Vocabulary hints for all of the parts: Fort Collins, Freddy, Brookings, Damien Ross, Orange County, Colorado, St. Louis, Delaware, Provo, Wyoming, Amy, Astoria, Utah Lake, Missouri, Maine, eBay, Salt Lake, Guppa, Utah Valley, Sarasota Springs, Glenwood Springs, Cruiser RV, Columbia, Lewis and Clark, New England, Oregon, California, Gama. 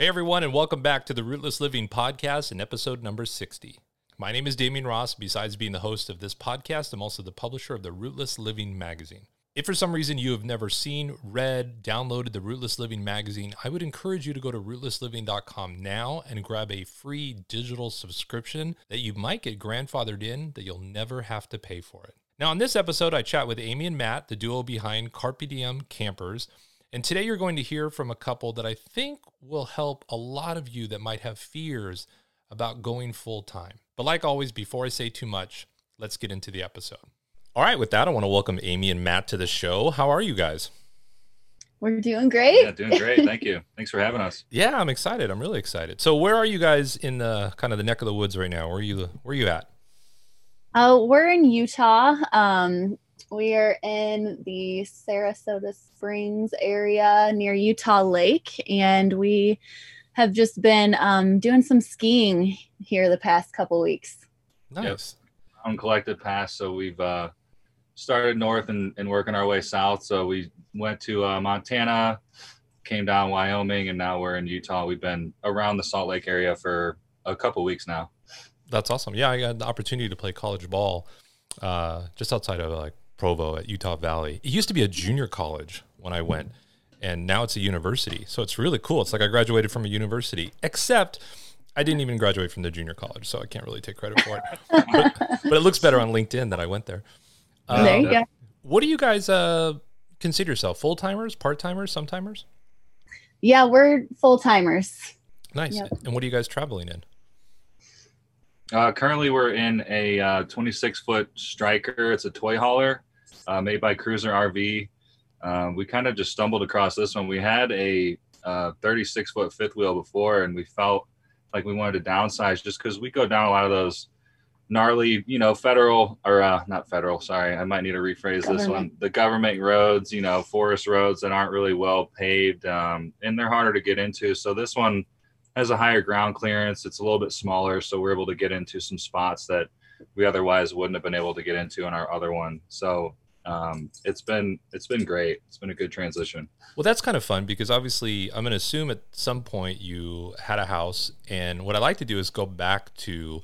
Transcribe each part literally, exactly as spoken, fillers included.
Hey everyone, and welcome back to the Rootless Living podcast in episode number sixty. My name is Damien Ross. Besides being the host of this podcast, I'm also the publisher of the Rootless Living magazine. If for some reason you have never seen, read, downloaded the Rootless Living magazine, I would encourage you to go to rootless living dot com now and grab a free digital subscription that you might get grandfathered in that you'll never have to pay for it. Now, in this episode, I chat with Amy and Matt, the duo behind Carpe Diem Campers. And today you're going to hear from a couple that I think will help a lot of you that might have fears about going full-time. But like always, before I say too much, let's get into the episode. All right, with that, I want to welcome Amy and Matt to the show. How are you guys? We're doing great. Yeah, doing great. Thank you. Thanks for having us. Yeah, I'm excited. I'm really excited. So where are you guys in the kind of the neck of the woods right now? Where are you, where are you at? Oh, uh, we're in Utah. Um We are in the Sarasota Springs area near Utah Lake, and we have just been um, doing some skiing here the past couple weeks. Nice. Yep. Uncollected pass, so we've uh, started north and, and working our way south. So we went to uh, Montana, came down Wyoming, and now we're in Utah. We've been around the Salt Lake area for a couple weeks now. That's awesome. Yeah, I got the opportunity to play college ball uh, just outside of like Provo at Utah Valley. It used to be a junior college when I went, and now it's a university. So it's really cool. It's like I graduated from a university, except I didn't even graduate from the junior college, so I can't really take credit for it. but, but it looks better on LinkedIn that I went there. Um, there you go. What do you guys uh, consider yourself? Full-timers, part-timers, sometimers? Yeah, we're full-timers. Nice. Yep. And what are you guys traveling in? Uh, currently, we're in a uh, twenty-six foot Striker. It's a toy hauler. Uh, made by Cruiser R V. Um, we kind of just stumbled across this one. We had a uh, thirty-six foot fifth wheel before, and we felt like we wanted to downsize just because we go down a lot of those gnarly, you know, federal or uh, not federal. Sorry, I might need to rephrase government. This one. The government roads, you know, forest roads that aren't really well paved, um, and they're harder to get into. So this one has a higher ground clearance. It's a little bit smaller, so we're able to get into some spots that we otherwise wouldn't have been able to get into on our other one. So. Um, it's been, it's been great. It's been a good transition. Well, that's kind of fun because obviously I'm going to assume at some point you had a house, and what I like to do is go back to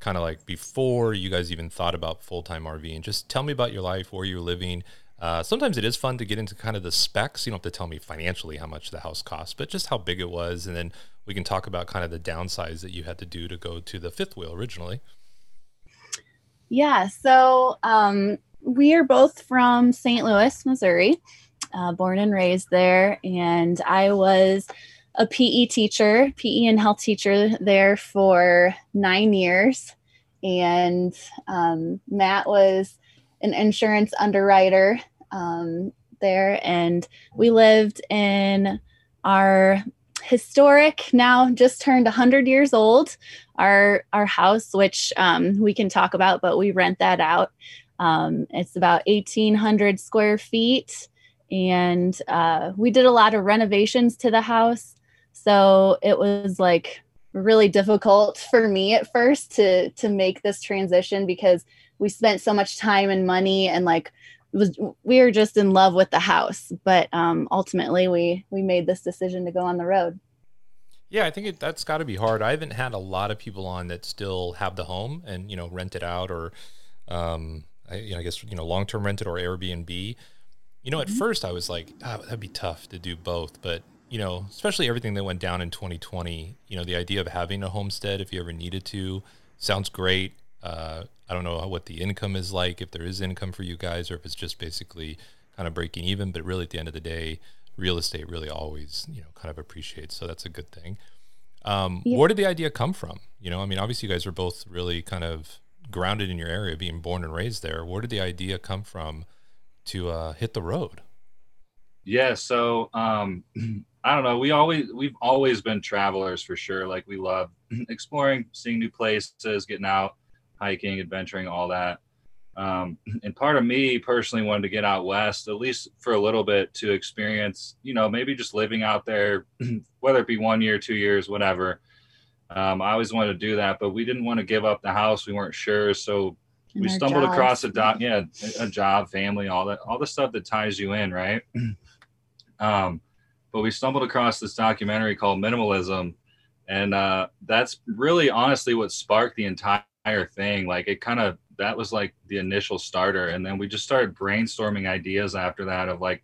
kind of like before you guys even thought about full-time RVing. Just tell me about your life, where you're living. Uh, sometimes it is fun to get into kind of the specs. You don't have to tell me financially how much the house cost, but just how big it was. And then we can talk about kind of the downsides that you had to do to go to the fifth wheel originally. Yeah. So, um, we are both from Saint Louis, Missouri, uh, born and raised there. And I was a P E teacher, P E and health teacher there for nine years. And um, Matt was an insurance underwriter um, there. And we lived in our historic, now just turned one hundred years old, our, our house, which um, we can talk about, but we rent that out. Um, it's about eighteen hundred square feet, and uh, we did a lot of renovations to the house. So it was like really difficult for me at first to, to make this transition because we spent so much time and money, and like it was, we were just in love with the house. But um, ultimately we, we made this decision to go on the road. Yeah, I think it, that's gotta be hard. I haven't had a lot of people on that still have the home and, you know, rent it out or, um, I, you know, I guess, you know, long-term rented or Airbnb. You know, at mm-hmm. first I was like, ah, that'd be tough to do both. But, you know, especially everything that went down in twenty twenty, you know, the idea of having a homestead, if you ever needed to, sounds great. Uh, I don't know what the income is like, if there is income for you guys, or if it's just basically kind of breaking even. But really, at the end of the day, real estate really always, you know, kind of appreciates. So that's a good thing. Um, yeah. Where did the idea come from? You know, I mean, obviously you guys are both really kind of grounded in your area, being born and raised there. Where did the idea come from to uh hit the road? Yeah, so um I don't know, we always we've always been travelers for sure. Like, we love exploring, seeing new places, getting out, hiking, adventuring, all that. Um and part of me personally wanted to get out west, at least for a little bit, to experience, you know, maybe just living out there, whether it be one year, two years, whatever. Um, I always wanted to do that, but we didn't want to give up the house. We weren't sure. So and we stumbled jobs. across a, do- yeah, a job, family, all that, all the stuff that ties you in. Right. Um, but we stumbled across this documentary called Minimalism. And uh, that's really honestly what sparked the entire thing. Like it kind of, that was like the initial starter. And then we just started brainstorming ideas after that of like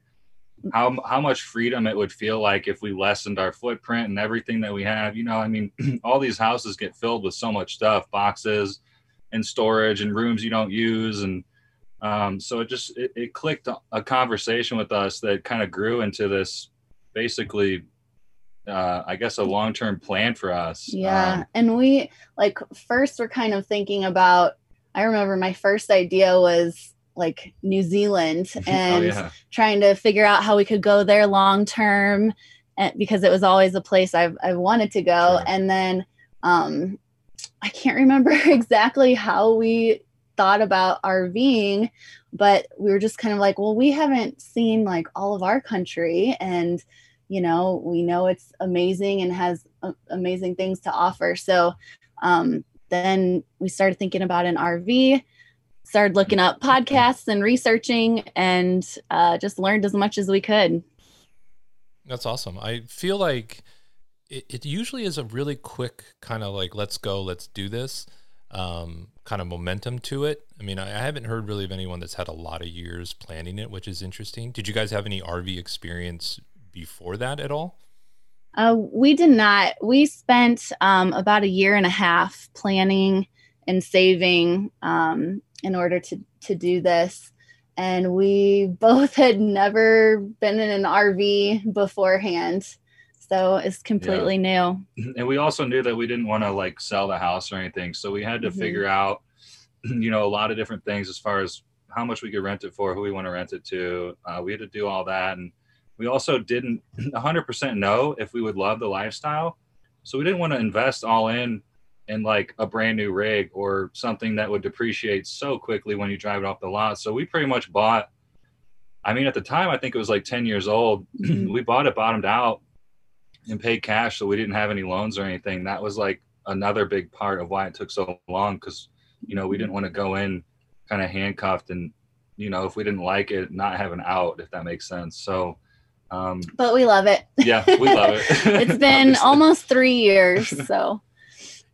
how, how much freedom it would feel like if we lessened our footprint and everything that we have. You know, I mean, all these houses get filled with so much stuff, boxes and storage and rooms you don't use. And um, so it just, it, it clicked a conversation with us that kind of grew into this basically Uh, I guess a long-term plan for us. Yeah. Um, and we like first we're kind of thinking about, I remember my first idea was like New Zealand and oh, yeah. trying to figure out how we could go there long-term, and because it was always a place I've, I've wanted to go. Sure. And then um, I can't remember exactly how we thought about RVing, but we were just kind of like, well, we haven't seen like all of our country, and you know, we know it's amazing and has uh, amazing things to offer. So um, then we started thinking about an R V, started looking up podcasts and researching, and uh, just learned as much as we could. That's awesome. I feel like it, it usually is a really quick kind of like, let's go, let's do this um, kind of momentum to it. I mean, I, I haven't heard really of anyone that's had a lot of years planning it, which is interesting. Did you guys have any R V experience before that at all? Uh, we did not. We spent um, about a year and a half planning and saving um, in order to, to do this. And we both had never been in an R V beforehand. So it's completely yeah. new. And we also knew that we didn't want to like sell the house or anything. So we had to mm-hmm. figure out, you know, a lot of different things as far as how much we could rent it for, who we want to rent it to. Uh, we had to do all that. And we also didn't one hundred percent know if we would love the lifestyle. So we didn't want to invest all in, in like a brand new rig or something that would depreciate so quickly when you drive it off the lot. So we pretty much bought, I mean, at the time, I think it was like ten years old. We bought it bottomed out and paid cash. So we didn't have any loans or anything. That was like another big part of why it took so long. Cause you know, we didn't want to go in kind of handcuffed and, you know, if we didn't like it, not have an out, if that makes sense. So Um, but we love it. Yeah, we love it. It's been almost three years. So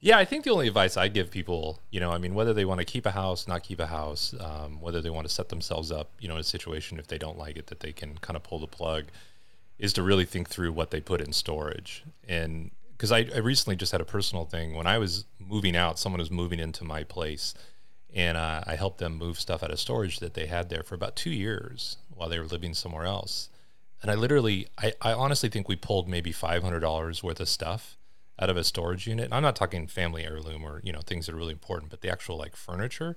yeah, I think the only advice I give people, you know, I mean, whether they want to keep a house, not keep a house, um, whether they want to set themselves up, you know, in a situation, if they don't like it, that they can kind of pull the plug, is to really think through what they put in storage. And because I, I recently just had a personal thing. When I was moving out, someone was moving into my place, and uh, I helped them move stuff out of storage that they had there for about two years while they were living somewhere else. And I literally, I, I honestly think we pulled maybe five hundred dollars worth of stuff out of a storage unit. And I'm not talking family heirloom or, you know, things that are really important, but the actual like furniture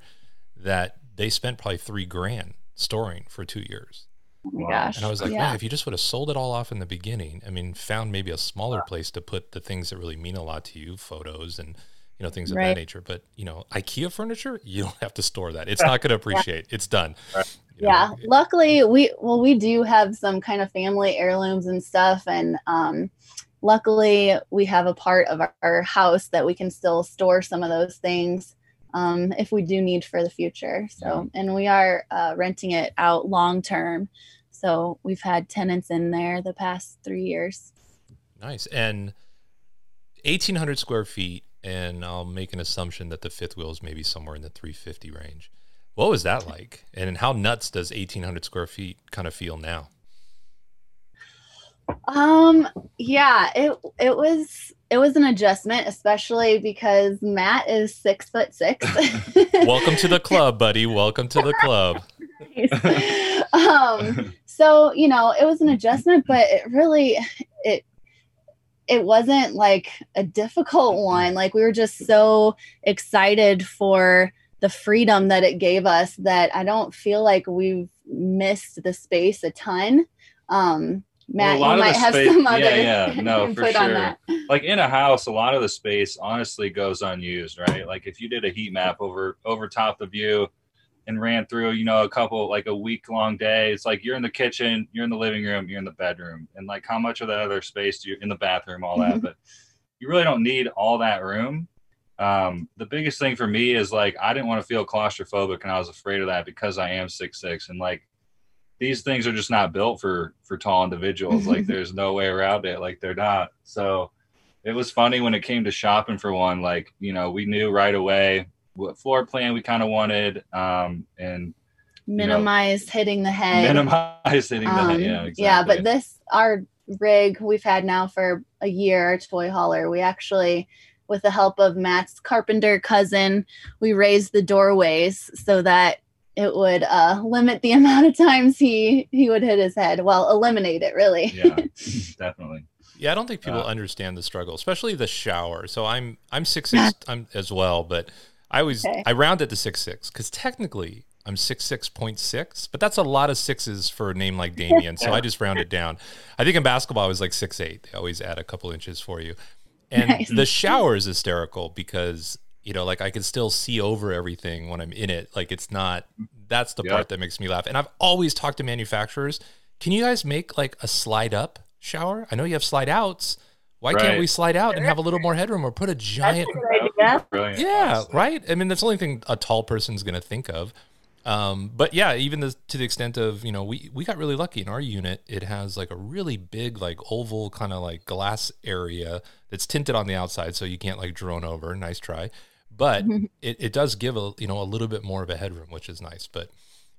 that they spent probably three grand storing for two years. Oh my gosh. And I was like, yeah. wow, if you just would have sold it all off in the beginning, I mean, found maybe a smaller place to put the things that really mean a lot to you, photos and, you know, things of right. that nature. But, you know, IKEA furniture, you don't have to store that. It's not going to appreciate. Yeah. It's done. Right. You yeah. know, luckily we, well, we do have some kind of family heirlooms and stuff. And, um, luckily we have a part of our, our house that we can still store some of those things, um, if we do need for the future. So, yeah. and we are, uh, renting it out long-term. So we've had tenants in there the past three years. Nice. And eighteen hundred square feet. And I'll make an assumption that the fifth wheel is maybe somewhere in the three fifty range. What was that like? And how nuts does eighteen hundred square feet kind of feel now? Um, yeah, it, it was, it was an adjustment, especially because Matt is six foot six. Welcome to the club, buddy. Welcome to the club. um, so, you know, it was an adjustment, but it really, it, it wasn't like a difficult one. Like we were just so excited for the freedom that it gave us that I don't feel like we've missed the space a ton. Um, Matt, well, a you might have space, some other yeah, yeah. No, input for sure. on that. Like in a house, a lot of the space honestly goes unused, right? Like if you did a heat map over, over top of you and ran through, you know, a couple, like a week long day, it's like you're in the kitchen, you're in the living room, you're in the bedroom. And like how much of that other space do you in the bathroom, all that, but you really don't need all that room. Um, the biggest thing for me is like, I didn't want to feel claustrophobic and I was afraid of that because I am six six and like these things are just not built for, for tall individuals. Like there's no way around it. Like they're not. So it was funny when it came to shopping for one, like, you know, we knew right away what floor plan we kind of wanted. Um, and minimize know, hitting the head, minimize hitting um, the head. Yeah, exactly. Yeah. But this, our rig we've had now for a year, our toy hauler, we actually, with the help of Matt's carpenter cousin, we raised the doorways so that it would uh, limit the amount of times he, he would hit his head. Well, eliminate it, really. Yeah, definitely. Yeah, I don't think people uh, understand the struggle, especially the shower. So I'm I'm six six I'm, as well, but I always okay. I rounded to six six because technically I'm six six point six, but that's a lot of sixes for a name like Damien, so I just rounded down. I think in basketball I was like six eight. They always add a couple inches for you. And nice. The shower is hysterical because, you know, like I can still see over everything when I'm in it. Like it's not, that's the yeah. part that makes me laugh. And I've always talked to manufacturers. Can you guys make like a slide up shower? I know you have slide outs. Why right. can't we slide out and have a little more headroom or put a giant, that's a yeah, right. I mean, that's the only thing a tall person's going to think of. Um, but yeah, even the, to the extent of, you know, we, we got really lucky in our unit. It has like a really big, like oval kind of like glass area that's tinted on the outside. So you can't like drone over. Nice try. But it, it does give a, you know, a little bit more of a headroom, which is nice. But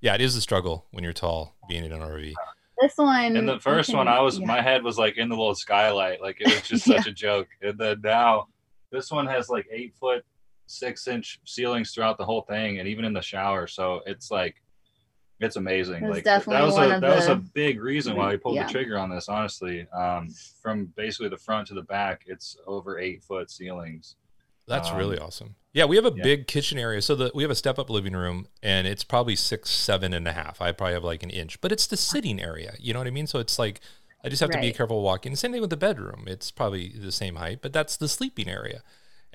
yeah, it is a struggle when you're tall being in an R V. This one. And the first can, one I was, yeah. my head was like in the little skylight. Like it was just yeah. such a joke. And then now this one has like eight foot. six inch ceilings throughout the whole thing, and even in the shower. So it's like, it's amazing. It was like that was a, that the, was a big reason why we pulled yeah. the trigger on this, honestly. Um, from basically the front to the back, it's over eight foot ceilings. That's um, really awesome. Yeah. We have a yeah. big kitchen area. So the, we have a step up living room and it's probably six, seven and a half. I probably have like an inch, but it's the sitting area. You know what I mean? So it's like, I just have right. to be careful walking. Same thing with the bedroom. It's probably the same height, but that's the sleeping area.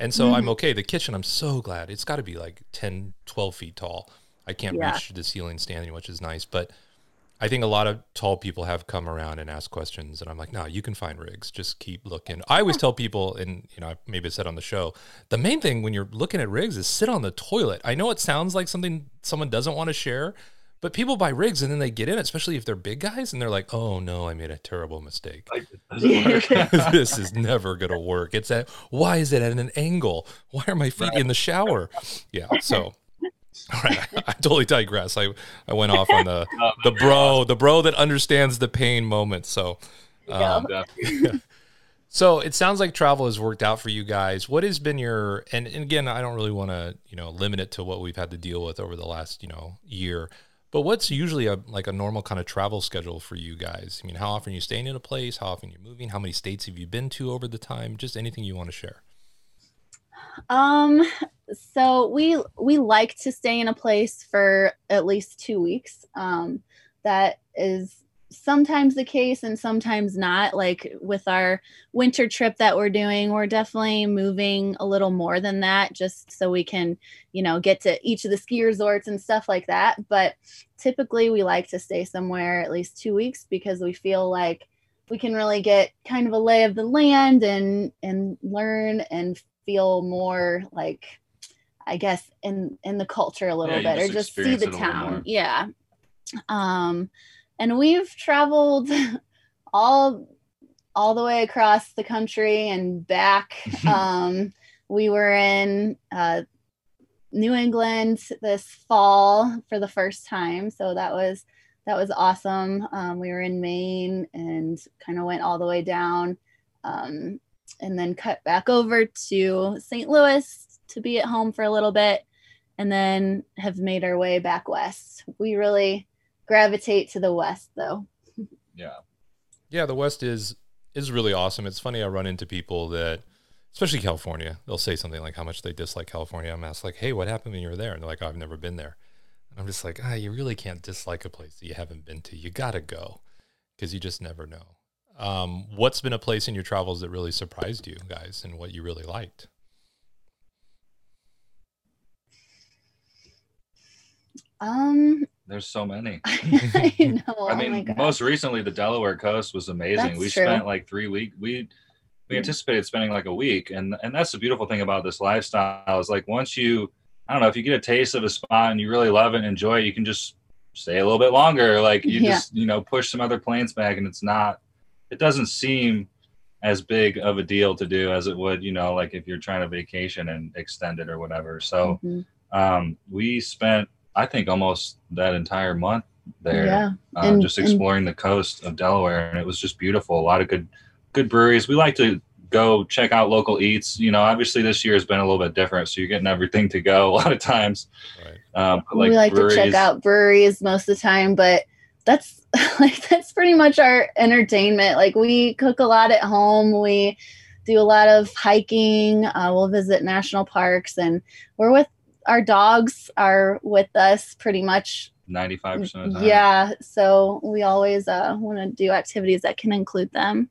And so mm-hmm. I'm okay. The kitchen, I'm so glad. It's got to be like ten, twelve feet tall. I can't yeah. reach the ceiling standing, which is nice. But I think a lot of tall people have come around and asked questions. And I'm like, no, you can find rigs. Just keep looking. I always tell people, and you know, maybe I said on the show, the main thing when you're looking at rigs is sit on the toilet. I know it sounds like something someone doesn't want to share, but people buy rigs and then they get in, especially if they're big guys, and they're like, oh no, I made a terrible mistake. This is never going to work. It's at, why is it at an angle? Why are my feet in the shower? Yeah. So, all right. I, I totally digress. I, I went off on the, the bro, the bro that understands the pain moment. So, um, so it sounds like travel has worked out for you guys. What has been your, and, and again, I don't really want to, you know, limit it to what we've had to deal with over the last, you know, year. But what's usually a, like a normal kind of travel schedule for you guys? I mean, how often are you staying in a place? How often you're moving? How many states have you been to over the time? Just anything you want to share. Um, so we, we like to stay in a place for at least two weeks. Um, that is sometimes the case and sometimes not. Like with our winter trip that we're doing, we're definitely moving a little more than that just so we can, you know, get to each of the ski resorts and stuff like that. But typically we like to stay somewhere at least two weeks because we feel like we can really get kind of a lay of the land and, and learn and feel more like, I guess, in, in the culture a little yeah, bit, or just see the town. Yeah. Um, And we've traveled all all the way across the country and back. Um, we were in uh, New England this fall for the first time, so that was that was awesome. Um, we were in Maine and kind of went all the way down, um, and then cut back over to Saint Louis to be at home for a little bit, and then have made our way back west. We really gravitate to the west though. Yeah. Yeah. The west is, is really awesome. It's funny. I run into people that, especially California, they'll say something like how much they dislike California. I'm asked like, hey, what happened when you were there? And they're like, oh, I've never been there. And I'm just like, ah, you really can't dislike a place that you haven't been to. You got to go because you just never know. Um, what's been a place in your travels that really surprised you guys and what you really liked? Um, There's so many. I know. I mean, oh most recently, the Delaware coast was amazing. That's we true. spent like three weeks. We we mm-hmm. anticipated spending like a week. And and that's the beautiful thing about this lifestyle is like once you, I don't know, if you get a taste of a spot and you really love it and enjoy it, you can just stay a little bit longer. Like you yeah. just, you know, push some other plans back, and it's not, it doesn't seem as big of a deal to do as it would, you know, like if you're trying to vacation and extend it or whatever. So mm-hmm. um, we spent, I think, almost that entire month there, yeah. uh, and, just exploring and- the coast of Delaware. And it was just beautiful. A lot of good, good breweries. We like to go check out local eats. You know, obviously this year has been a little bit different, so you're getting everything to go a lot of times. Right. Um, but like we like breweries. to check out breweries most of the time, but that's like, that's pretty much our entertainment. Like we cook a lot at home. We do a lot of hiking. Uh, we'll visit national parks, and we're with our dogs are with us pretty much ninety-five percent of the time. Yeah. So we always uh, want to do activities that can include them.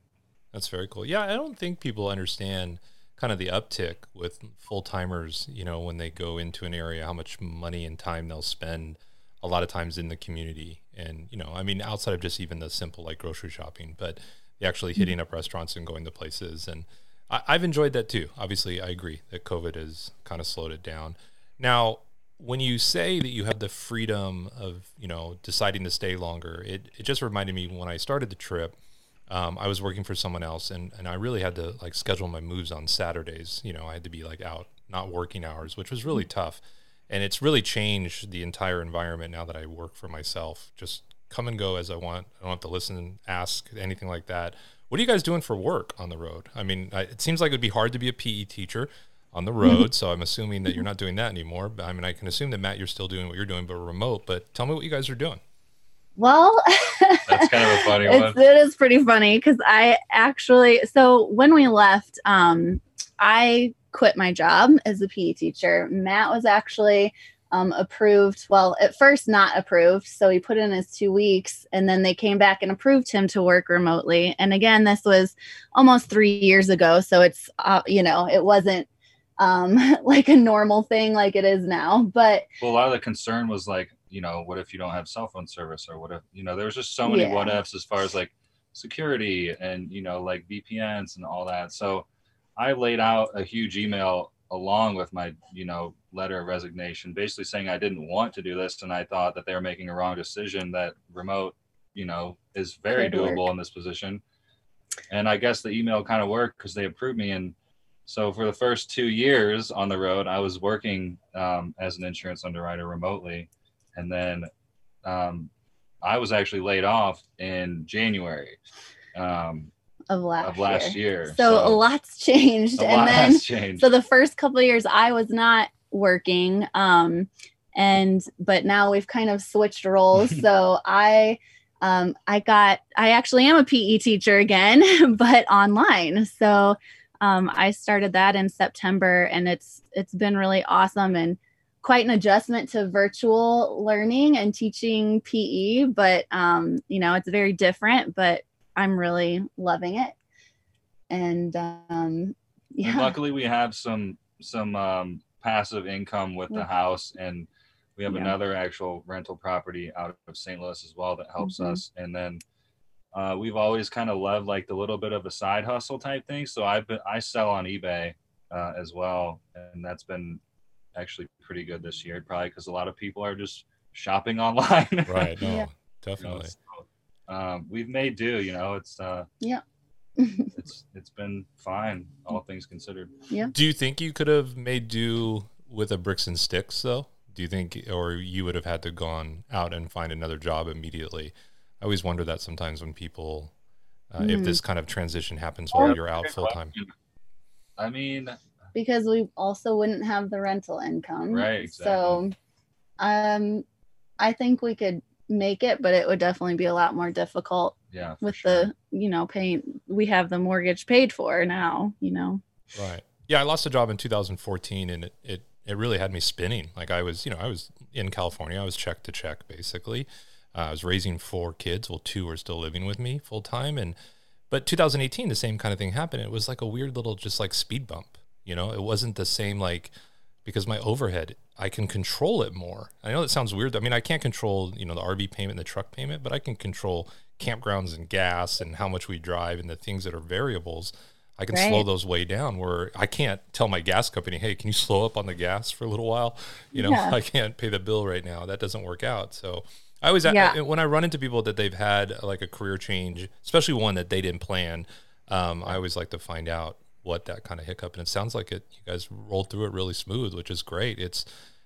That's very cool. Yeah, I don't think people understand kind of the uptick with full-timers, you know, when they go into an area, how much money and time they'll spend a lot of times in the community. And, you know, I mean, outside of just even the simple like grocery shopping, but actually hitting mm-hmm. up restaurants and going to places. And I, I've enjoyed that too. Obviously, I agree that COVID has kind of slowed it down. Now, when you say that you have the freedom of, you know, deciding to stay longer, it, it just reminded me when I started the trip, Um, I was working for someone else, and, and I really had to like schedule my moves on Saturdays. You know, I had to be like out, not working hours, which was really tough. And it's really changed the entire environment now that I work for myself. Just come and go as I want. I don't have to listen, ask, anything like that. What are you guys doing for work on the road? I mean, I, it seems like it would be hard to be a P E teacher on the road. So I'm assuming that you're not doing that anymore. But I mean, I can assume that, Matt, you're still doing what you're doing, but remote. But tell me what you guys are doing. Well, that's kind of a funny one. It is pretty funny because I actually, so when we left, um, I quit my job as a P E teacher. Matt was actually um, approved. Well, at first not approved. So he put in his two weeks and then they came back and approved him to work remotely. And again, this was almost three years ago. So it's, uh, you know, it wasn't um, like a normal thing like it is now. But well, a lot of the concern was like, you know, what if you don't have cell phone service, or what if, you know, there's just so many yeah. what ifs as far as like security and, you know, like V P Ns and all that. So I laid out a huge email along with my, you know, letter of resignation, basically saying I didn't want to do this. And I thought that they were making a wrong decision, that remote, you know, is very Could doable work. in this position. And I guess the email kind of worked because they approved me. And so for the first two years on the road, I was working um, as an insurance underwriter remotely. And then um, I was actually laid off in January um, of, last of last year. year. So, so a lot's changed. A and lot then, has changed. So the first couple of years I was not working. Um, and but now we've kind of switched roles. So I um, I got I actually am a P E teacher again, but online. So um, I started that in September, and it's it's been really awesome and quite an adjustment to virtual learning and teaching P E, but, um, you know, it's very different, but I'm really loving it. And, um, yeah. And luckily we have some, some, um, passive income with the house, and we have yeah. another actual rental property out of Saint Louis as well that helps mm-hmm. us. And then, uh, we've always kind of loved like the little bit of a side hustle type thing. So I've been, I sell on eBay, uh, as well. And that's been actually pretty good this year, probably because a lot of people are just shopping online. Right. No, yeah. Definitely. You know, so, um, we've made do, you know, it's, uh, yeah, it's, it's been fine. All things considered. Yeah. Do you think you could have made do with a bricks and sticks though? Do you think, or you would have had to gone out and find another job immediately? I always wonder that sometimes when people, uh, mm. if this kind of transition happens while oh, you're out full time. I mean, because we also wouldn't have the rental income. Right. Exactly. So um, I think we could make it, but it would definitely be a lot more difficult yeah, with sure. the, you know, paying. We have the mortgage paid for now, you know? Right. Yeah. I lost a job in two thousand fourteen and it, it, it really had me spinning. Like I was, you know, I was in California, I was check to check basically. Uh, I was raising four kids. Well, two are still living with me full time. And, but two thousand eighteen, the same kind of thing happened. It was like a weird little, just like speed bump. You know, it wasn't the same, like, because my overhead, I can control it more. I know that sounds weird. I mean, I can't control, you know, the R V payment and the truck payment, but I can control campgrounds and gas and how much we drive and the things that are variables. I can right. slow those way down, where I can't tell my gas company, hey, can you slow up on the gas for a little while? You know, yeah. I can't pay the bill right now. That doesn't work out. So I always, yeah. I, when I run into people that they've had like a career change, especially one that they didn't plan, um, I always like to find out what that kind of hiccup. And it sounds like it, you guys rolled through it really smooth, which is great. It's,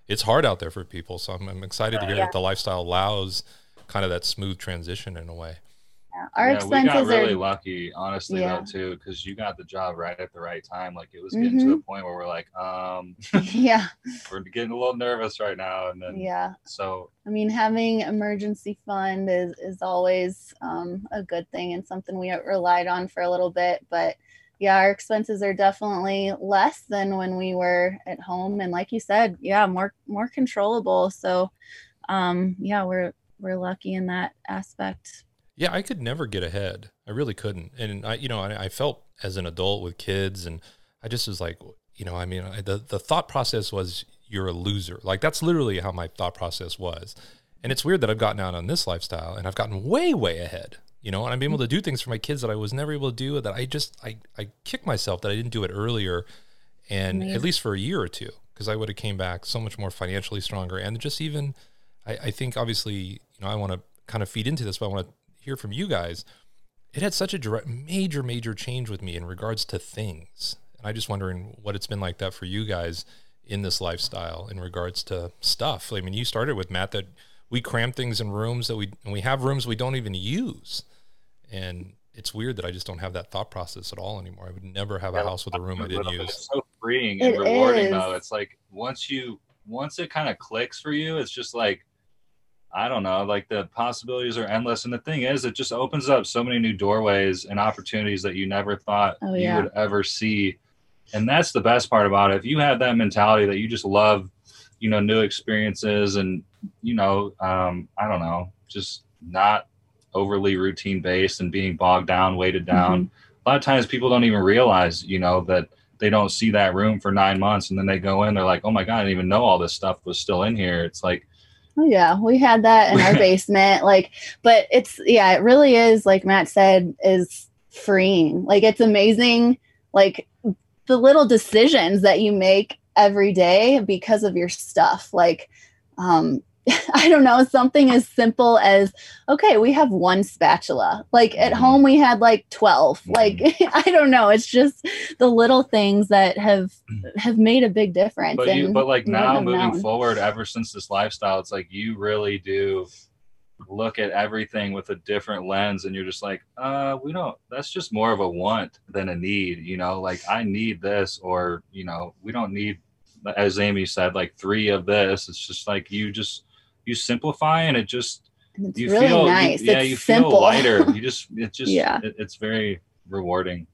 it's hard out there for people. So I'm, I'm excited to hear yeah. that the lifestyle allows kind of that smooth transition in a way. Yeah. Our yeah, expenses we got really are... lucky, honestly, yeah. though, too, because you got the job right at the right time. Like, it was getting mm-hmm. to a point where we're like, um, yeah, we're getting a little nervous right now. And then, yeah, so I mean, having emergency fund is, is always um, a good thing and something we relied on for a little bit. But yeah, our expenses are definitely less than when we were at home. And like you said, yeah, more, more controllable. So um, yeah, we're, we're lucky in that aspect. Yeah, I could never get ahead. I really couldn't. And I, you know, I, I felt as an adult with kids, and I just was like, you know, I mean, I, the, the thought process was you're a loser. Like, that's literally how my thought process was. And it's weird that I've gotten out on this lifestyle and I've gotten way, way ahead, you know, and I'm able to do things for my kids that I was never able to do, that I just, I, I kick myself that I didn't do it earlier. And Amazing. At least for a year or two, because I would have came back so much more financially stronger. And just even, I, I think obviously, you know, I want to kind of feed into this, but I want to hear from you guys. It had such a direct, major, major change with me in regards to things, and I just wondering what it's been like that for you guys in this lifestyle in regards to stuff. I mean, you started with Matt that we cram things in rooms that we and we have rooms we don't even use, and it's weird that I just don't have that thought process at all anymore. I would never have a house with a room I didn't use. It's so freeing and rewarding, though. It's like once you once it kind of clicks for you, it's just like, I don't know, like the possibilities are endless. And the thing is, it just opens up so many new doorways and opportunities that you never thought oh, yeah. you would ever see. And that's the best part about it. If you have that mentality that you just love, you know, new experiences and, you know, um, I don't know, just not overly routine based and being bogged down, weighted down. Mm-hmm. A lot of times people don't even realize, you know, that they don't see that room for nine months. And then they go in, they're like, oh my God, I didn't even know all this stuff was still in here. It's like, oh yeah, we had that in our basement. Like, but it's, yeah, it really is, like Matt said, is freeing. Like, it's amazing, like the little decisions that you make every day because of your stuff. Like, um, I don't know, something as simple as, okay, we have one spatula. Like, at home we had like twelve. Like, I don't know. It's just the little things that have have made a big difference. But, you, but like now moving forward, ever since this lifestyle, it's like you really do look at everything with a different lens, and you're just like, uh, we don't, that's just more of a want than a need, you know, like I need this, or, you know, we don't need, as Amy said, like three of this. It's just like, you just, you simplify, and it just, it's you really feel nice. You, yeah, it's you simple. Feel lighter. You just, it just, yeah. it, it's very rewarding.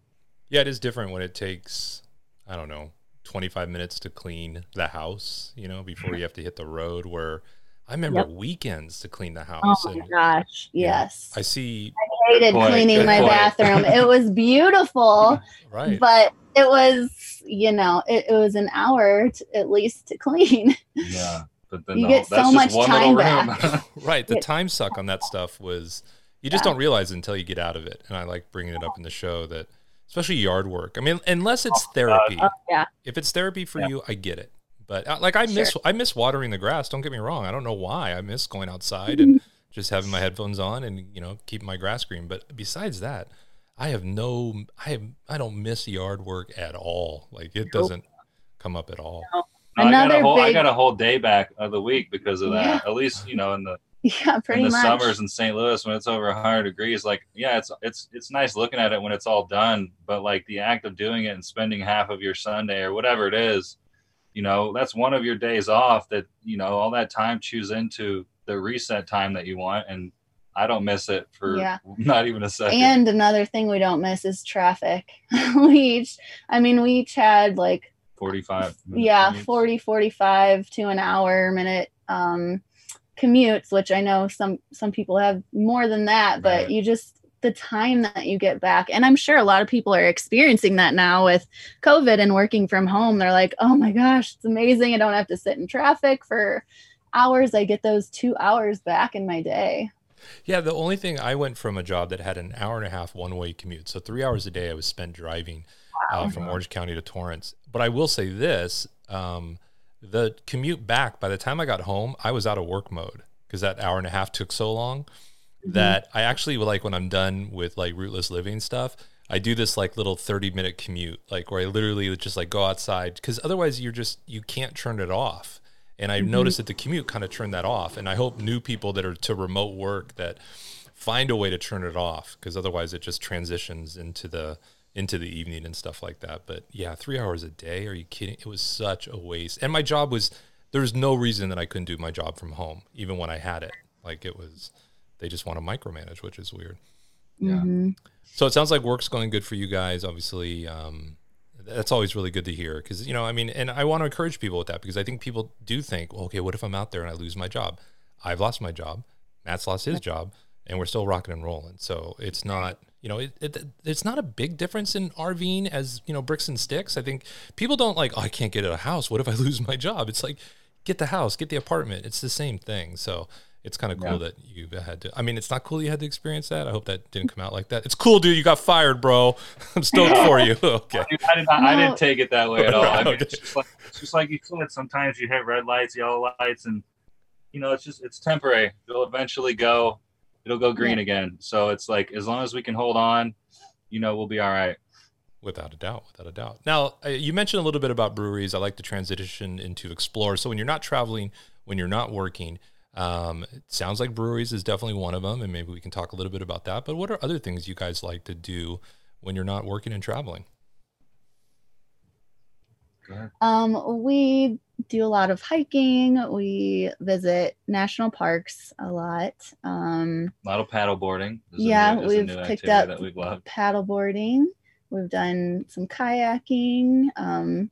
Yeah. It is different when it takes, I don't know, twenty-five minutes to clean the house, you know, before you have to hit the road, where I remember yep. weekends to clean the house. Oh my and, gosh. Yes. Know, I see. I hated point, cleaning my point. bathroom. It was beautiful, right? But it was, you know, it, it was an hour to, at least to clean. Yeah. But then you the, get so much time back. Right. The time suck on that stuff was, you just yeah. don't realize until you get out of it. And I like bringing it up in the show that, especially yard work. I mean, unless it's therapy. Uh, yeah. If it's therapy for yeah. you, I get it. But like I miss, sure. I miss watering the grass. Don't get me wrong. I don't know why. I miss going outside and just having my headphones on and, you know, keeping my grass green. But besides that, I have no, I have, I don't miss yard work at all. Like it doesn't come up at all. No. No, Another I, got a whole, big... I got a whole day back of the week because of that. Yeah. At least, you know, in the yeah, pretty in the much. summers in Saint Louis when it's over one hundred degrees, like, yeah, it's it's it's nice looking at it when it's all done. But like the act of doing it and spending half of your Sunday or whatever it is, you know, that's one of your days off that, you know, all that time chews into the reset time that you want. And I don't miss it for yeah. not even a second. And another thing we don't miss is traffic. we each, I mean, we each had like forty-five. Yeah. Commutes. forty, forty-five to an hour minute um, commutes, which I know some, some people have more than that, but right. you just, the time that you get back. And I'm sure a lot of people are experiencing that now with COVID and working from home. They're like, oh my gosh, it's amazing. I don't have to sit in traffic for hours. I get those two hours back in my day. Yeah. The only thing, I went from a job that had an hour and a half one-way commute. So three hours a day I was spent driving wow. uh, from Orange County to Torrance. But I will say this, um, the commute back, by the time I got home, I was out of work mode. because that hour and a half took so long, mm-hmm. that I actually, like, when I'm done with like Rootless Living stuff, I do this like little thirty minute commute, like where I literally just like go outside, because otherwise you're just, you can't turn it off. And I mm-hmm. noticed that the commute kind of turned that off. And I hope new people that are to remote work that find a way to turn it off, because otherwise it just transitions into the, into the evening and stuff like that. But yeah, three hours a day. Are you kidding? It was such a waste. And my job was, there was no reason that I couldn't do my job from home, even when I had it. Like it was, they just want to micromanage, which is weird. Yeah. Mm-hmm. So it sounds like work's going good for you guys. Obviously, um, that's always really good to hear, because, you know, I mean, and I want to encourage people with that, because I think people do think, well, okay, what if I'm out there and I lose my job? I've lost my job. Matt's lost his job, and we're still rocking and rolling. So it's not, you know, it, it it's not a big difference in RVing as, you know, bricks and sticks. I think people don't like, oh, I can't get a house. What if I lose my job? It's like, get the house, get the apartment. It's the same thing. So it's kind of cool yeah. that you've had to, I mean, it's not cool you had to experience that. I hope that didn't come out like that. It's cool, dude. You got fired, bro. I'm stoked no. for you. Okay. Dude, I, did not, no. I didn't take it that way at all. I mean, it's just like, it's just like you said, sometimes you hit red lights, yellow lights, and, you know, it's just, it's temporary. It'll eventually go, it'll go green again. So it's like, as long as we can hold on, you know, we'll be all right. Without a doubt, without a doubt. Now, you mentioned a little bit about breweries. I like to transition into explore. So when you're not traveling, when you're not working, um, it sounds like breweries is definitely one of them, and maybe we can talk a little bit about that. But what are other things you guys like to do when you're not working and traveling? Go ahead. Um, we do a lot of hiking. We visit national parks a lot. Um, a lot of paddle boarding. There's yeah, new, we've picked up that we've paddle boarding. We've done some kayaking, um,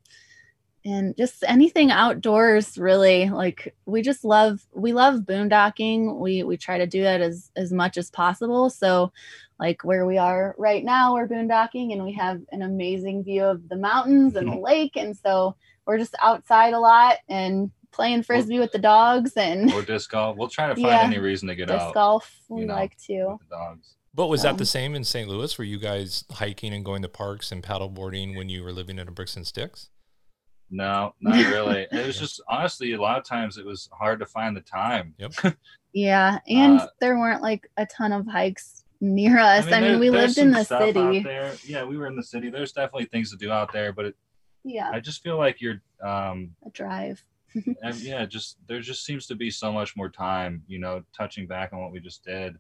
and just anything outdoors, really. Like, we just love, we love boondocking. We, we try to do that as, as much as possible. So like where we are right now, we're boondocking and we have an amazing view of the mountains and the lake. And so we're just outside a lot and playing Frisbee or, with the dogs and or disc golf. We'll try to find yeah, any reason to get disc out. Disc golf. We know, like to. With the dogs. But was that the same in Saint Louis? Were you guys hiking and going to parks and paddleboarding when you were living in a bricks and sticks? No, not really. It was just, honestly, a lot of times it was hard to find the time. Yep. Yeah. And uh, there weren't like a ton of hikes near us. I mean, I mean there, we lived in the city. Yeah, we were in the city. There's definitely things to do out there, but it, yeah, I just feel like you're um, a drive. and, yeah. Just, there just seems to be so much more time, you know, touching back on what we just did.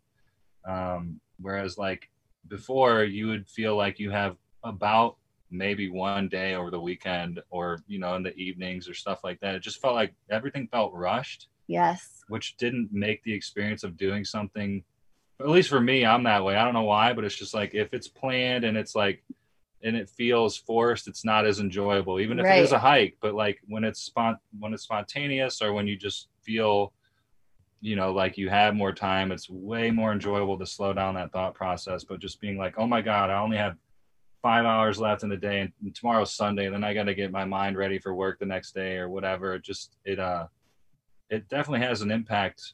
Um, Whereas like before, you would feel like you have about maybe one day over the weekend or, you know, in the evenings or stuff like that. It just felt like everything felt rushed. Yes. Which didn't make the experience of doing something, at least for me, I'm that way. I don't know why, but it's just like, if it's planned and it's like, and it feels forced, it's not as enjoyable, even if right. it is a hike. But like when it's spont- when it's spontaneous or when you just feel, you know, like you have more time, it's way more enjoyable to slow down that thought process. But just being like, oh my God, I only have five hours left in the day and, and tomorrow's Sunday, then I got to get my mind ready for work the next day or whatever. It just, it, uh, it definitely has an impact,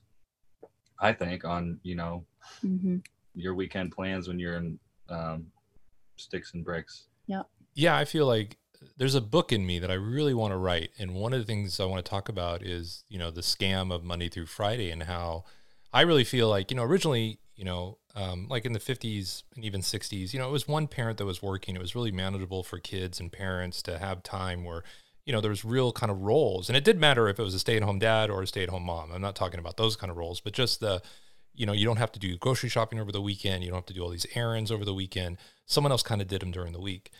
I think, on, you know, mm-hmm. your weekend plans when you're in, um, sticks and bricks. Yeah. Yeah. I feel like there's a book in me that I really want to write. And one of the things I want to talk about is, you know, the scam of Monday through Friday and how I really feel like, you know, originally, you know, um, like in the fifties and even sixties, you know, it was one parent that was working. It was really manageable for kids and parents to have time where, you know, there was real kind of roles. And it did matter if it was a stay-at-home dad or a stay-at-home mom. I'm not talking about those kind of roles, but just the, you know, you don't have to do grocery shopping over the weekend. You don't have to do all these errands over the weekend. Someone else kind of did them during the week.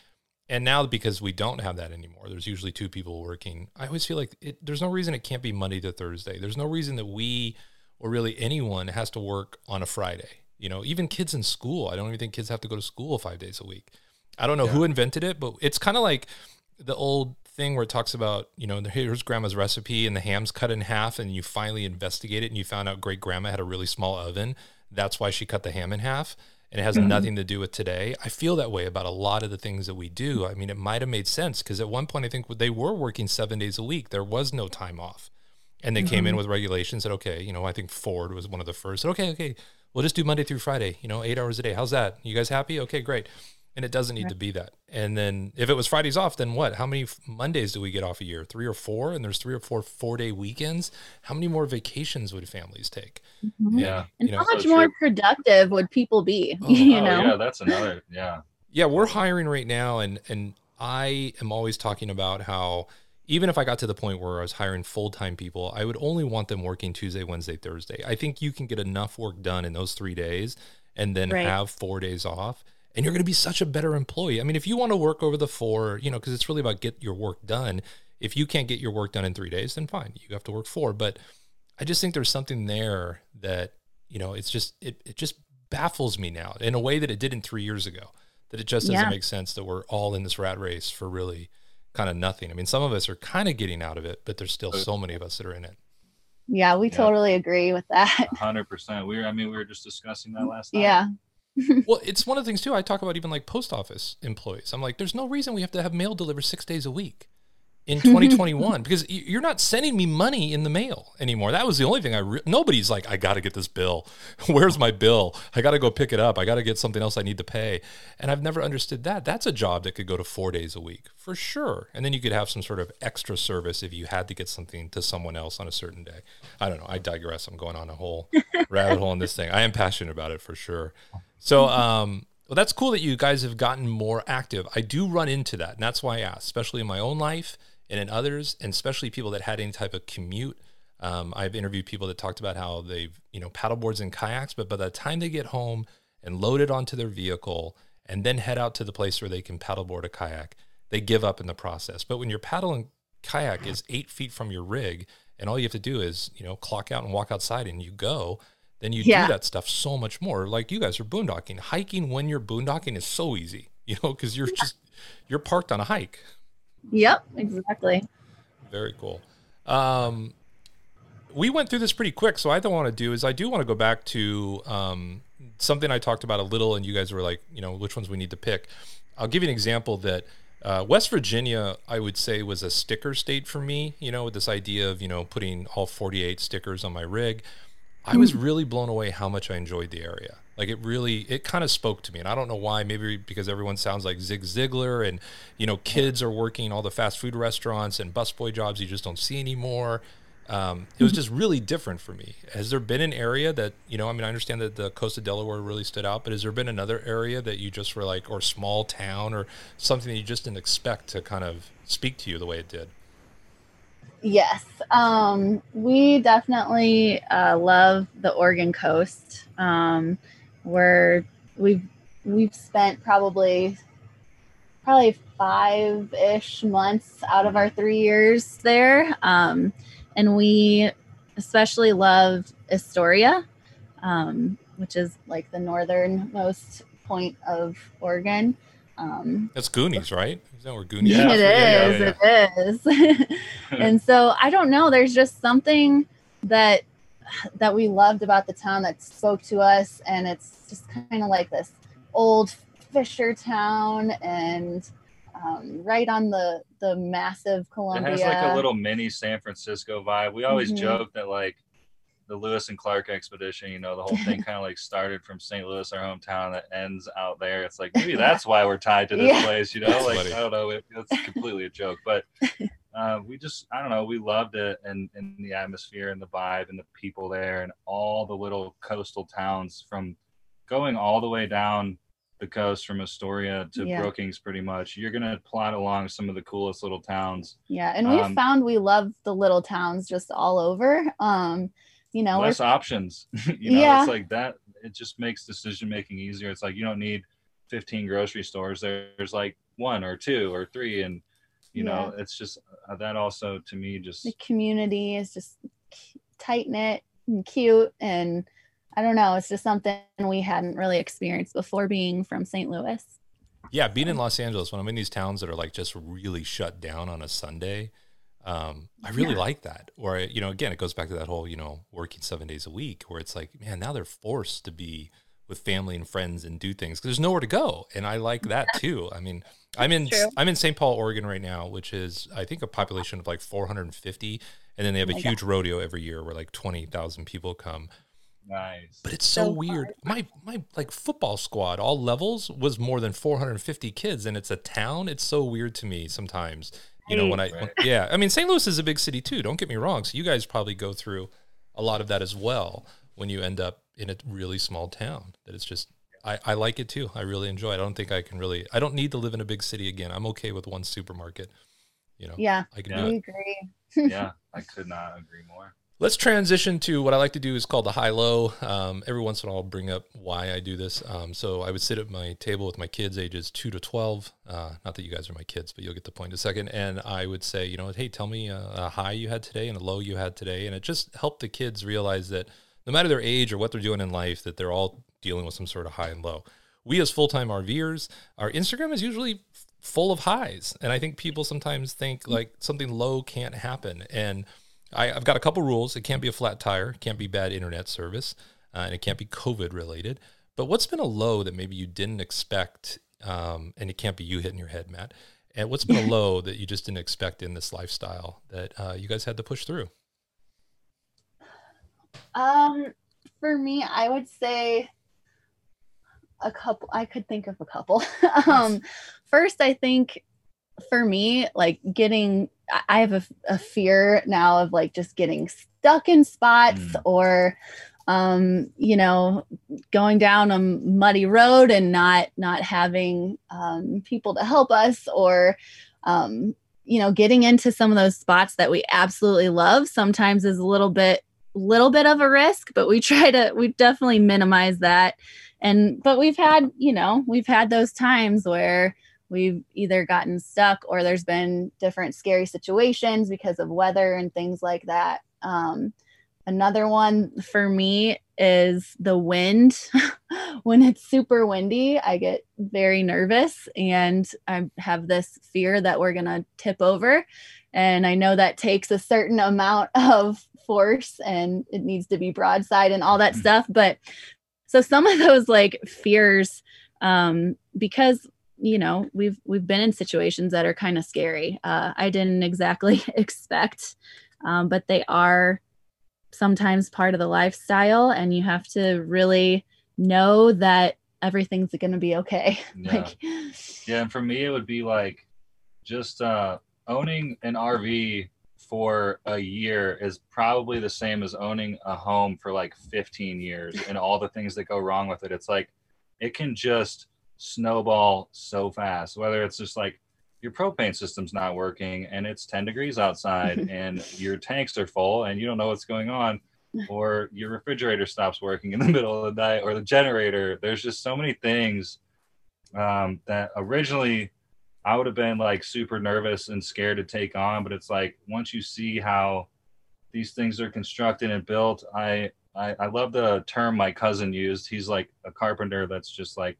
And now, because we don't have that anymore, there's usually two people working. I always feel like it, there's no reason it can't be Monday to Thursday. There's no reason that we or really anyone has to work on a Friday. You know, even kids in school. I don't even think kids have to go to school five days a week. I don't know yeah. who invented it, but it's kind of like the old thing where it talks about, you know, here's grandma's recipe and the ham's cut in half and you finally investigate it and you found out great grandma had a really small oven. That's why she cut the ham in half. And it has mm-hmm. nothing to do with today. I feel that way about a lot of the things that we do. I mean, it might have made sense because at one point, I think they were working seven days a week. There was no time off. And they mm-hmm. came in with regulations that, okay, you know, I think Ford was one of the first. Said, okay, okay, we'll just do Monday through Friday, you know, eight hours a day. How's that? You guys happy? Okay, great. And it doesn't need right. to be that. And then if it was Fridays off, then what? How many Mondays do we get off a year? Three or four? And there's three or four four-day weekends. How many more vacations would families take? Mm-hmm. Yeah. And you how know, much so more true. productive would people be? Oh, you know? Oh, yeah, that's another, yeah. Yeah, we're hiring right now. And, and I am always talking about how even if I got to the point where I was hiring full-time people, I would only want them working Tuesday, Wednesday, Thursday. I think you can get enough work done in those three days and then right. have four days off. And you're going to be such a better employee. I mean, if you want to work over the four, you know, because it's really about get your work done. If you can't get your work done in three days, then fine, you have to work four. But I just think there's something there that, you know, it's just, it it just baffles me now in a way that it didn't three years ago, that it just doesn't yeah. make sense that we're all in this rat race for really kind of nothing. I mean, some of us are kind of getting out of it, but there's still so many of us that are in it. Yeah, we yeah. totally agree with that. one hundred percent. We were, I mean, we were just discussing that last night. Yeah. Well, it's one of the things too, I talk about even like post office employees. I'm like, there's no reason we have to have mail delivered six days a week in twenty twenty-one because you're not sending me money in the mail anymore. That was the only thing I, re- nobody's like, I got to get this bill. Where's my bill? I got to go pick it up. I got to get something else I need to pay. And I've never understood that. That's a job that could go to four days a week for sure. And then you could have some sort of extra service if you had to get something to someone else on a certain day. I don't know. I digress. I'm going on a whole rabbit hole in this thing. I am passionate about it for sure. So, um, well, that's cool that you guys have gotten more active. I do run into that. And that's why I asked, especially in my own life and in others, and especially people that had any type of commute. Um, I've interviewed people that talked about how they've, you know, paddleboards and kayaks, but by the time they get home and load it onto their vehicle and then head out to the place where they can paddleboard a kayak, they give up in the process. But when your paddle and kayak is eight feet from your rig and all you have to do is, you know, clock out and walk outside and you go, then you yeah. do that stuff so much more. Like you guys are boondocking. Hiking when you're boondocking is so easy, you know, because you're yeah. just, you're parked on a hike. Yep, exactly. Very cool. Um, we went through this pretty quick. So I don't want to do is I do want to go back to um, something I talked about a little and you guys were like, you know, which ones we need to pick. I'll give you an example that uh, West Virginia, I would say, was a sticker state for me, you know, with this idea of, you know, putting all forty-eight stickers on my rig. I was really blown away how much I enjoyed the area. Like it really, it kind of spoke to me, and I don't know why. Maybe because everyone sounds like Zig Ziglar, and you know, kids are working all the fast food restaurants and busboy jobs you just don't see anymore. Um, it was just really different for me. Has there been an area that you know? I mean, I understand that the coast of Delaware really stood out, but has there been another area that you just were like, or small town, or something that you just didn't expect to kind of speak to you the way it did? Yes, um, we definitely uh, love the Oregon coast. Um, we're we've we've spent probably probably five ish months out of our three years there, um, and we especially loved Astoria, um, which is like the northernmost point of Oregon. Um, That's Goonies, right? Is that where Goonies? Yeah. It is. Yeah, yeah, yeah. It is. And so I don't know. There's just something that that we loved about the town that spoke to us, and it's just kind of like this old fisher town, and um, right on the the massive Columbia. It has like a little mini San Francisco vibe. We always mm-hmm. joke that like the Lewis and Clark expedition, you know, the whole thing kind of like started from Saint Louis, our hometown, that ends out there. It's like, maybe that's why we're tied to this yeah. place, you know, that's like, funny. I don't know. It, it's completely a joke, but uh, we just, I don't know. We loved it. And, and the atmosphere and the vibe and the people there and all the little coastal towns, from going all the way down the coast from Astoria to yeah. Brookings, pretty much. You're going to plot along some of the coolest little towns. Yeah. And we um, found we love the little towns just all over. Um, You know, less options. You know, yeah. it's like that. It just makes decision making easier. It's like you don't need fifteen grocery stores. There's like one or two or three, and you yeah. know, it's just uh, that. Also, to me, just the community is just tight knit and cute, and I don't know. It's just something we hadn't really experienced before, being from Saint Louis. Yeah, being in Los Angeles, when I'm in these towns that are like just really shut down on a Sunday. Um, I really yeah. like that. Or, you know, again, it goes back to that whole, you know, working seven days a week where it's like, man, now they're forced to be with family and friends and do things because there's nowhere to go. And I like that too. I mean, I'm in, I'm in Saint Paul, Oregon right now, which is, I think, a population of like four hundred fifty. And then they have a huge rodeo every year where like twenty thousand people come. Nice. But it's so, so weird. My my like football squad, all levels, was more than four hundred fifty kids, and it's a town. It's so weird to me sometimes. You know, when I, when, yeah, I mean, Saint Louis is a big city too. Don't get me wrong. So you guys probably go through a lot of that as well when you end up in a really small town. That it's just, I, I like it too. I really enjoy it. I don't think I can really, I don't need to live in a big city again. I'm okay with one supermarket, you know. Yeah, I can yeah. do it. Agree. Yeah, I could not agree more. Let's transition to what I like to do is called the high-low. Um, every once in a while, I'll bring up why I do this. Um, so I would sit at my table with my kids, ages two to twelve. Uh, not that you guys are my kids, but you'll get the point in a second. And I would say, you know, hey, tell me a, a high you had today and a low you had today. And it just helped the kids realize that no matter their age or what they're doing in life, that they're all dealing with some sort of high and low. We as full-time RVers, our Instagram is usually full of highs. And I think people sometimes think, like, something low can't happen. And I, I've got a couple rules. It can't be a flat tire. It can't be bad internet service. Uh, and it can't be COVID related. But what's been a low that maybe you didn't expect? Um, and it can't be you hitting your head, Matt. And what's been a low that you just didn't expect in this lifestyle that uh, you guys had to push through? Um, for me, I would say a couple. I could think of a couple. um, first, I think for me, like getting... I have a, a fear now of like just getting stuck in spots mm. or, um, you know, going down a muddy road and not, not having, um, people to help us or, um, you know, getting into some of those spots that we absolutely love sometimes is a little bit, little bit of a risk, but we try to, we definitely minimize that. And, but we've had, you know, we've had those times where we've either gotten stuck or there's been different scary situations because of weather and things like that. Um, another one for me is the wind. When it's super windy, I get very nervous and I have this fear that we're going to tip over. And I know that takes a certain amount of force and it needs to be broadside and all that stuff. But so some of those like fears, um, because you know, we've, we've been in situations that are kind of scary. Uh, I didn't exactly expect, um, but they are sometimes part of the lifestyle and you have to really know that everything's going to be okay. Yeah. Like, yeah. And for me, it would be like just, uh, owning an R V for a year is probably the same as owning a home for like fifteen years and all the things that go wrong with it. It's like, it can just snowball so fast, whether it's just like your propane system's not working and it's ten degrees outside and your tanks are full and you don't know what's going on, or your refrigerator stops working in the middle of the night, or the generator. There's just so many things um that originally I would have been like super nervous and scared to take on, but it's like once you see how these things are constructed and built, I I, I love the term my cousin used. He's like a carpenter that's just like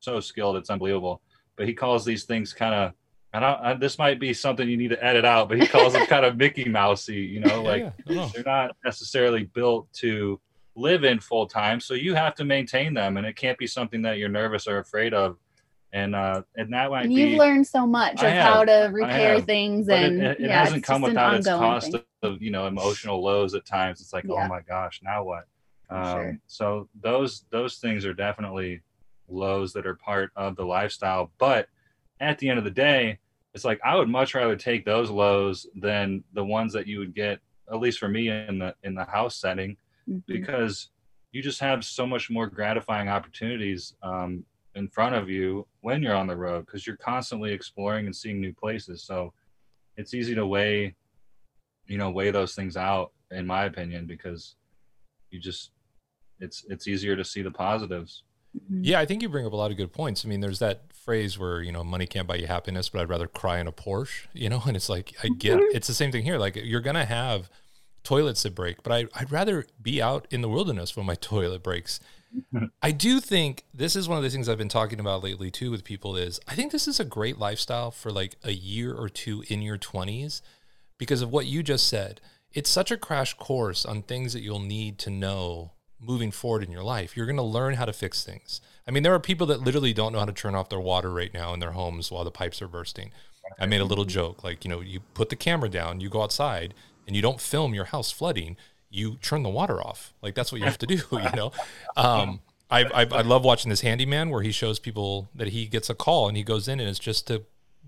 so skilled, it's unbelievable, but he calls these things kind of, I don't I, this might be something you need to edit out, but he calls them kind of Mickey Mousey, you know, like yeah, yeah. They're not necessarily built to live in full time, so you have to maintain them and it can't be something that you're nervous or afraid of. And uh and that might and you've be you've learned so much I of have, how to repair things, but and it, it, it yeah, hasn't come without its cost of, of you know emotional lows at times. It's like yeah. oh my gosh, now what? um sure. So those those things are definitely lows that are part of the lifestyle, but at the end of the day, it's like I would much rather take those lows than the ones that you would get, at least for me, in the in the house setting, mm-hmm. because you just have so much more gratifying opportunities um in front of you when you're on the road, because you're constantly exploring and seeing new places. So it's easy to weigh you know weigh those things out, in my opinion, because you just it's it's easier to see the positives. Yeah, I think you bring up a lot of good points. I mean, there's that phrase where, you know, money can't buy you happiness, but I'd rather cry in a Porsche, you know, and it's like, I get it's the same thing here. Like, you're going to have toilets that break, but I, I'd rather be out in the wilderness when my toilet breaks. I do think this is one of the things I've been talking about lately, too, with people is I think this is a great lifestyle for like a year or two in your twenties because of what you just said. It's such a crash course on things that you'll need to know moving forward in your life. You're going to learn how to fix things. I mean, there are people that literally don't know how to turn off their water right now in their homes while the pipes are bursting. I made a little joke, like, you know, you put the camera down, you go outside and you don't film your house flooding. you turn the water off. Like, that's what you have to do, you know? Um, I, I, I love watching this handyman where he shows people that he gets a call and he goes in and it's just to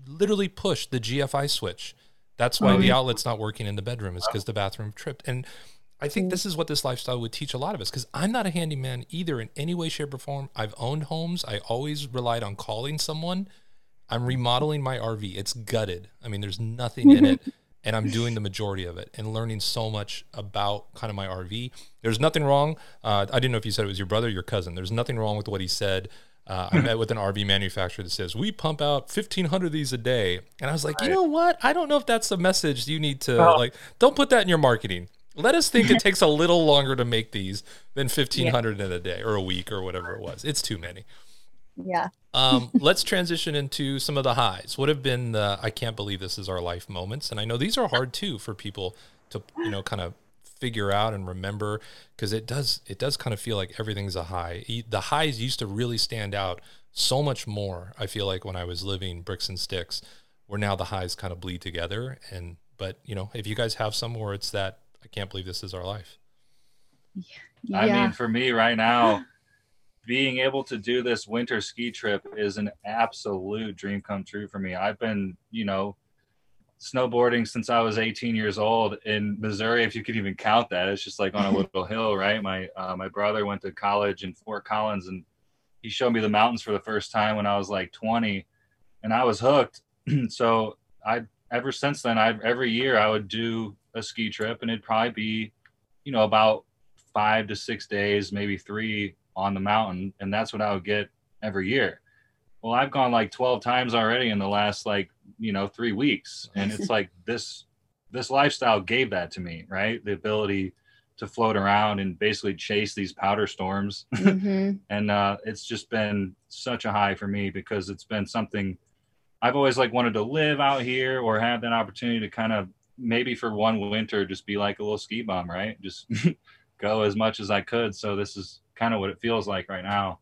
literally push the G F I switch. That's why the outlet's not working in the bedroom, is because the bathroom tripped. And I think this is what this lifestyle would teach a lot of us, because I'm not a handyman either in any way, shape, or form. I've owned homes. I always relied on calling someone. I'm remodeling my R V. It's gutted. I mean, there's nothing in it, and I'm doing the majority of it and learning so much about kind of my R V. There's nothing wrong. Uh, I didn't know if you said it was your brother or your cousin. There's nothing wrong with what he said. Uh, I met with an R V manufacturer that says, we pump out fifteen hundred of these a day. And I was like, you know what? I don't know if that's the message you need to, oh. like, don't put that in your marketing. Let us think it takes a little longer to make these than fifteen hundred yeah. in a day or a week or whatever it was. It's too many. Yeah. um, let's transition into some of the highs. What have been the, I can't believe this is our life moments. And I know these are hard too for people to, you know, kind of figure out and remember, because it does it does kind of feel like everything's a high. The highs used to really stand out so much more. I feel like when I was living bricks and sticks, where now the highs kind of bleed together. And but you know, if you guys have some where it's that I can't believe this is our life. Yeah. I mean, for me right now, being able to do this winter ski trip is an absolute dream come true for me. I've been, you know, snowboarding since I was eighteen years old in Missouri, if you could even count that. It's just like on a little hill, right? My uh, my brother went to college in Fort Collins, and he showed me the mountains for the first time when I was like twenty, and I was hooked. So I ever since then, I every year I would do a ski trip, and it'd probably be, you know, about five to six days, maybe three on the mountain, and that's what I would get every year. Well, I've gone like twelve times already in the last, like, you know, three weeks. And it's like this, this lifestyle gave that to me, right? The ability to float around and basically chase these powder storms. Mm-hmm. And uh, it's just been such a high for me, because it's been something I've always like wanted to live out here or have that opportunity to kind of maybe for one winter, just be like a little ski bum, right? Just go as much as I could. So this is kind of what it feels like right now.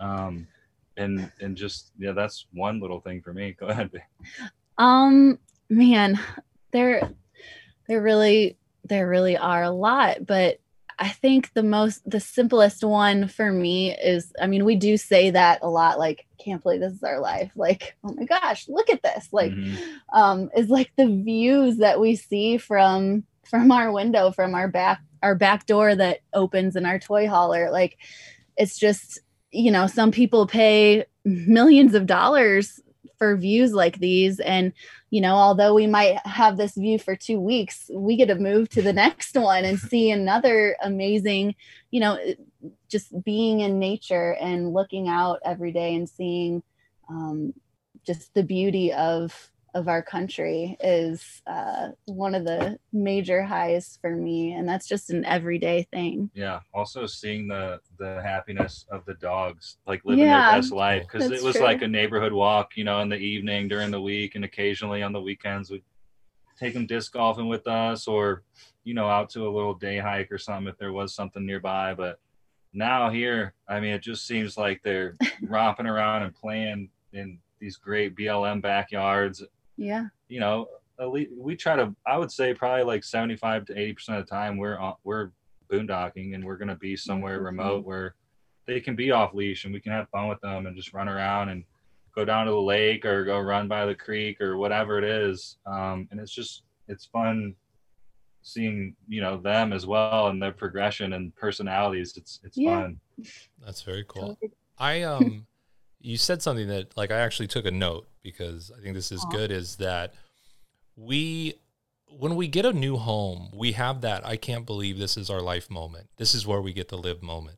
Um, And and just, yeah, that's one little thing for me. Go ahead. Um, man, there, there really, there really are a lot, but I think the most, the simplest one for me is, I mean, we do say that a lot, like, can't believe this is our life. Like, oh my gosh, look at this. Like, mm-hmm. um, is like the views that we see from, from our window, from our back, our back door that opens in our toy hauler. Like, it's just, you know, some people pay millions of dollars for views like these. And, you know, although we might have this view for two weeks, we get to move to the next one and see another amazing, you know, just being in nature and looking out every day and seeing um, just the beauty of, of our country is uh, one of the major highs for me. And that's just an everyday thing. Yeah. Also seeing the, the happiness of the dogs, like living yeah, their best life. Cause it was true. Like a neighborhood walk, you know, in the evening during the week, and occasionally on the weekends we'd take them disc golfing with us, or, you know, out to a little day hike or something if there was something nearby. But now here, I mean, it just seems like they're romping around and playing in these great B L M backyards. Yeah. You know, at least we try to, I would say probably like seventy-five to eighty percent of the time we're, on, we're boondocking, and we're going to be somewhere mm-hmm. remote where they can be off leash and we can have fun with them and just run around and go down to the lake or go run by the creek or whatever it is. Um, and it's just, it's fun seeing, you know, them as well and their progression and personalities. It's, it's yeah. fun. That's very cool. I, um, you said something that, like, I actually took a note, because I think this is good, is that we, when we get a new home, we have that I can't believe this is our life moment. This is where we get to live moment.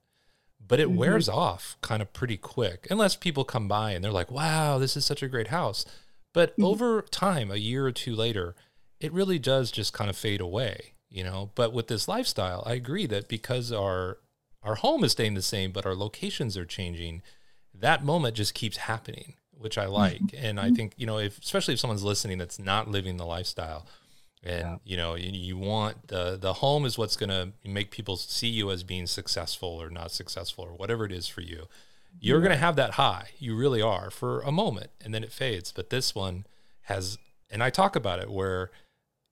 But it mm-hmm. wears off kind of pretty quick, unless people come by and they're like, wow, this is such a great house. But mm-hmm. over time, a year or two later, it really does just kind of fade away, you know. But with this lifestyle, I agree that because our our home is staying the same, but our locations are changing, that moment just keeps happening, which I like. And I think, you know, if, especially if someone's listening that's not living the lifestyle and, yeah. you know, you, you want the, the home is what's going to make people see you as being successful or not successful or whatever it is for you. You're yeah. going to have that high. You really are for a moment, and then it fades. But this one has, and I talk about it where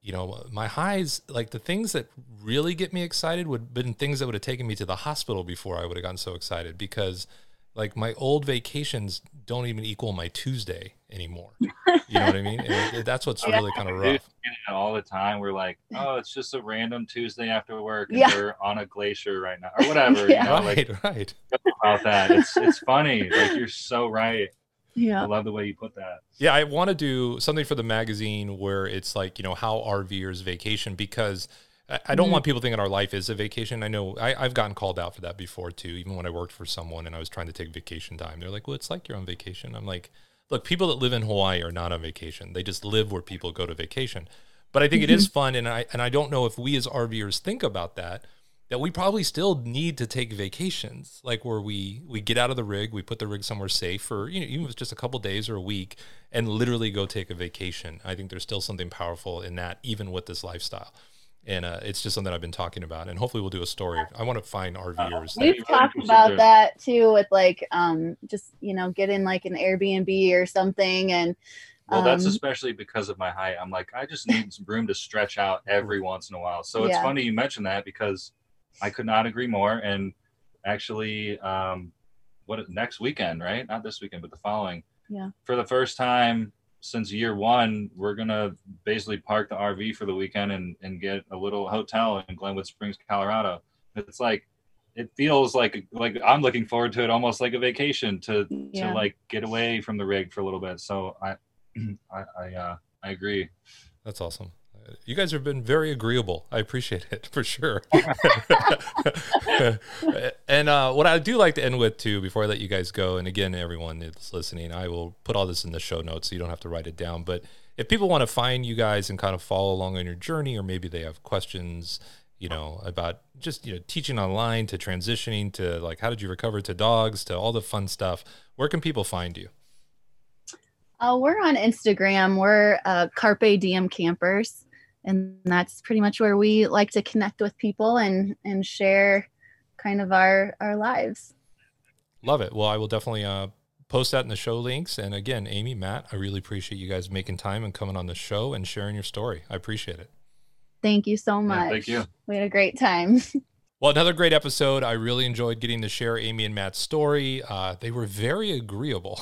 you know, my highs, like the things that really get me excited would have been things that would have taken me to the hospital before I would have gotten so excited, because like my old vacations don't even equal my Tuesday anymore. You know what I mean? And it, that's what's really kind of rough. All the time we're like, oh, it's just a random Tuesday after work, and yeah. They're on a glacier right now or whatever. Yeah. You know, right, like, right. About that, it's it's funny. Like you're so right. Yeah, I love the way you put that. Yeah, I want to do something for the magazine where it's like, you know, how RVers vacation, because I, I don't mm-hmm. want people thinking our life is a vacation. I know I, I've gotten called out for that before too. Even when I worked for someone and I was trying to take vacation time, they're like, "Well, it's like you're on vacation." I'm like, "Look, people that live in Hawaii are not on vacation. They just live where people go to vacation." But I think mm-hmm. it is fun, and I and I don't know if we as RVers think about that. That we probably still need to take vacations, like where we, we get out of the rig, we put the rig somewhere safe, or you know, even if it's just a couple days or a week, and literally go take a vacation. I think there's still something powerful in that, even with this lifestyle. And uh, it's just something I've been talking about, and hopefully we'll do a story. I want to find RVers. Uh, we've talked about that too, with like um, just you know, getting like an Airbnb or something, and. Well, that's especially because of my height. I'm like, I just need some room to stretch out every once in a while. So it's yeah. funny you mentioned that, because I could not agree more. And actually, um, what next weekend, right? Not this weekend, but the following. Yeah. For the first time since year one, we're going to basically park the R V for the weekend and, and get a little hotel in Glenwood Springs, Colorado. It's like, it feels like like I'm looking forward to it, almost like a vacation to, yeah. to like get away from the rig for a little bit. So I, I I, uh, I agree. That's awesome. You guys have been very agreeable. I appreciate it for sure. And uh, what I do like to end with too, before I let you guys go, and again, everyone that's listening, I will put all this in the show notes so you don't have to write it down. But if people want to find you guys and kind of follow along on your journey, or maybe they have questions, you know, about just, you know, teaching online to transitioning to like, how did you recover to dogs, to all the fun stuff, where can people find you? Uh, we're on Instagram. We're uh, Carpe Diem Campers, and that's pretty much where we like to connect with people and and share kind of our, our lives. Love it. Well, I will definitely uh, post that in the show links. And again, Amy, Matt, I really appreciate you guys making time and coming on the show and sharing your story. I appreciate it. Thank you so much. Yeah, thank you. We had a great time. Well, another great episode. I really enjoyed getting to share Amy and Matt's story. Uh, they were very agreeable,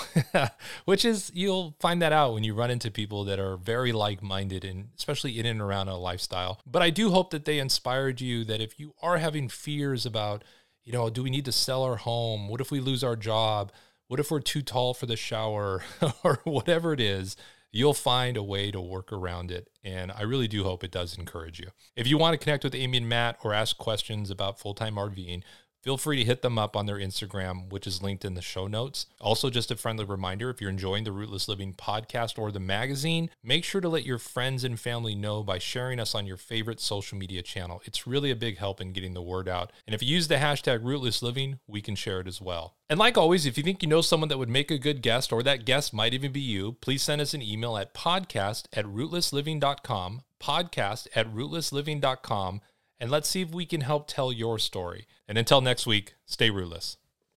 which is, you'll find that out when you run into people that are very like-minded, and especially in and around a lifestyle. But I do hope that they inspired you, that if you are having fears about, you know, do we need to sell our home? What if we lose our job? What if we're too tall for the shower or whatever it is? You'll find a way to work around it. And I really do hope it does encourage you. If you want to connect with Amy and Matt or ask questions about full-time RVing, feel free to hit them up on their Instagram, which is linked in the show notes. Also, just a friendly reminder, if you're enjoying the Rootless Living podcast or the magazine, make sure to let your friends and family know by sharing us on your favorite social media channel. It's really a big help in getting the word out. And if you use the hashtag Rootless Living, we can share it as well. And like always, if you think you know someone that would make a good guest, or that guest might even be you, please send us an email at podcast at rootless living dot com, podcast at rootless living dot com. And let's see if we can help tell your story. And until next week, stay rootless.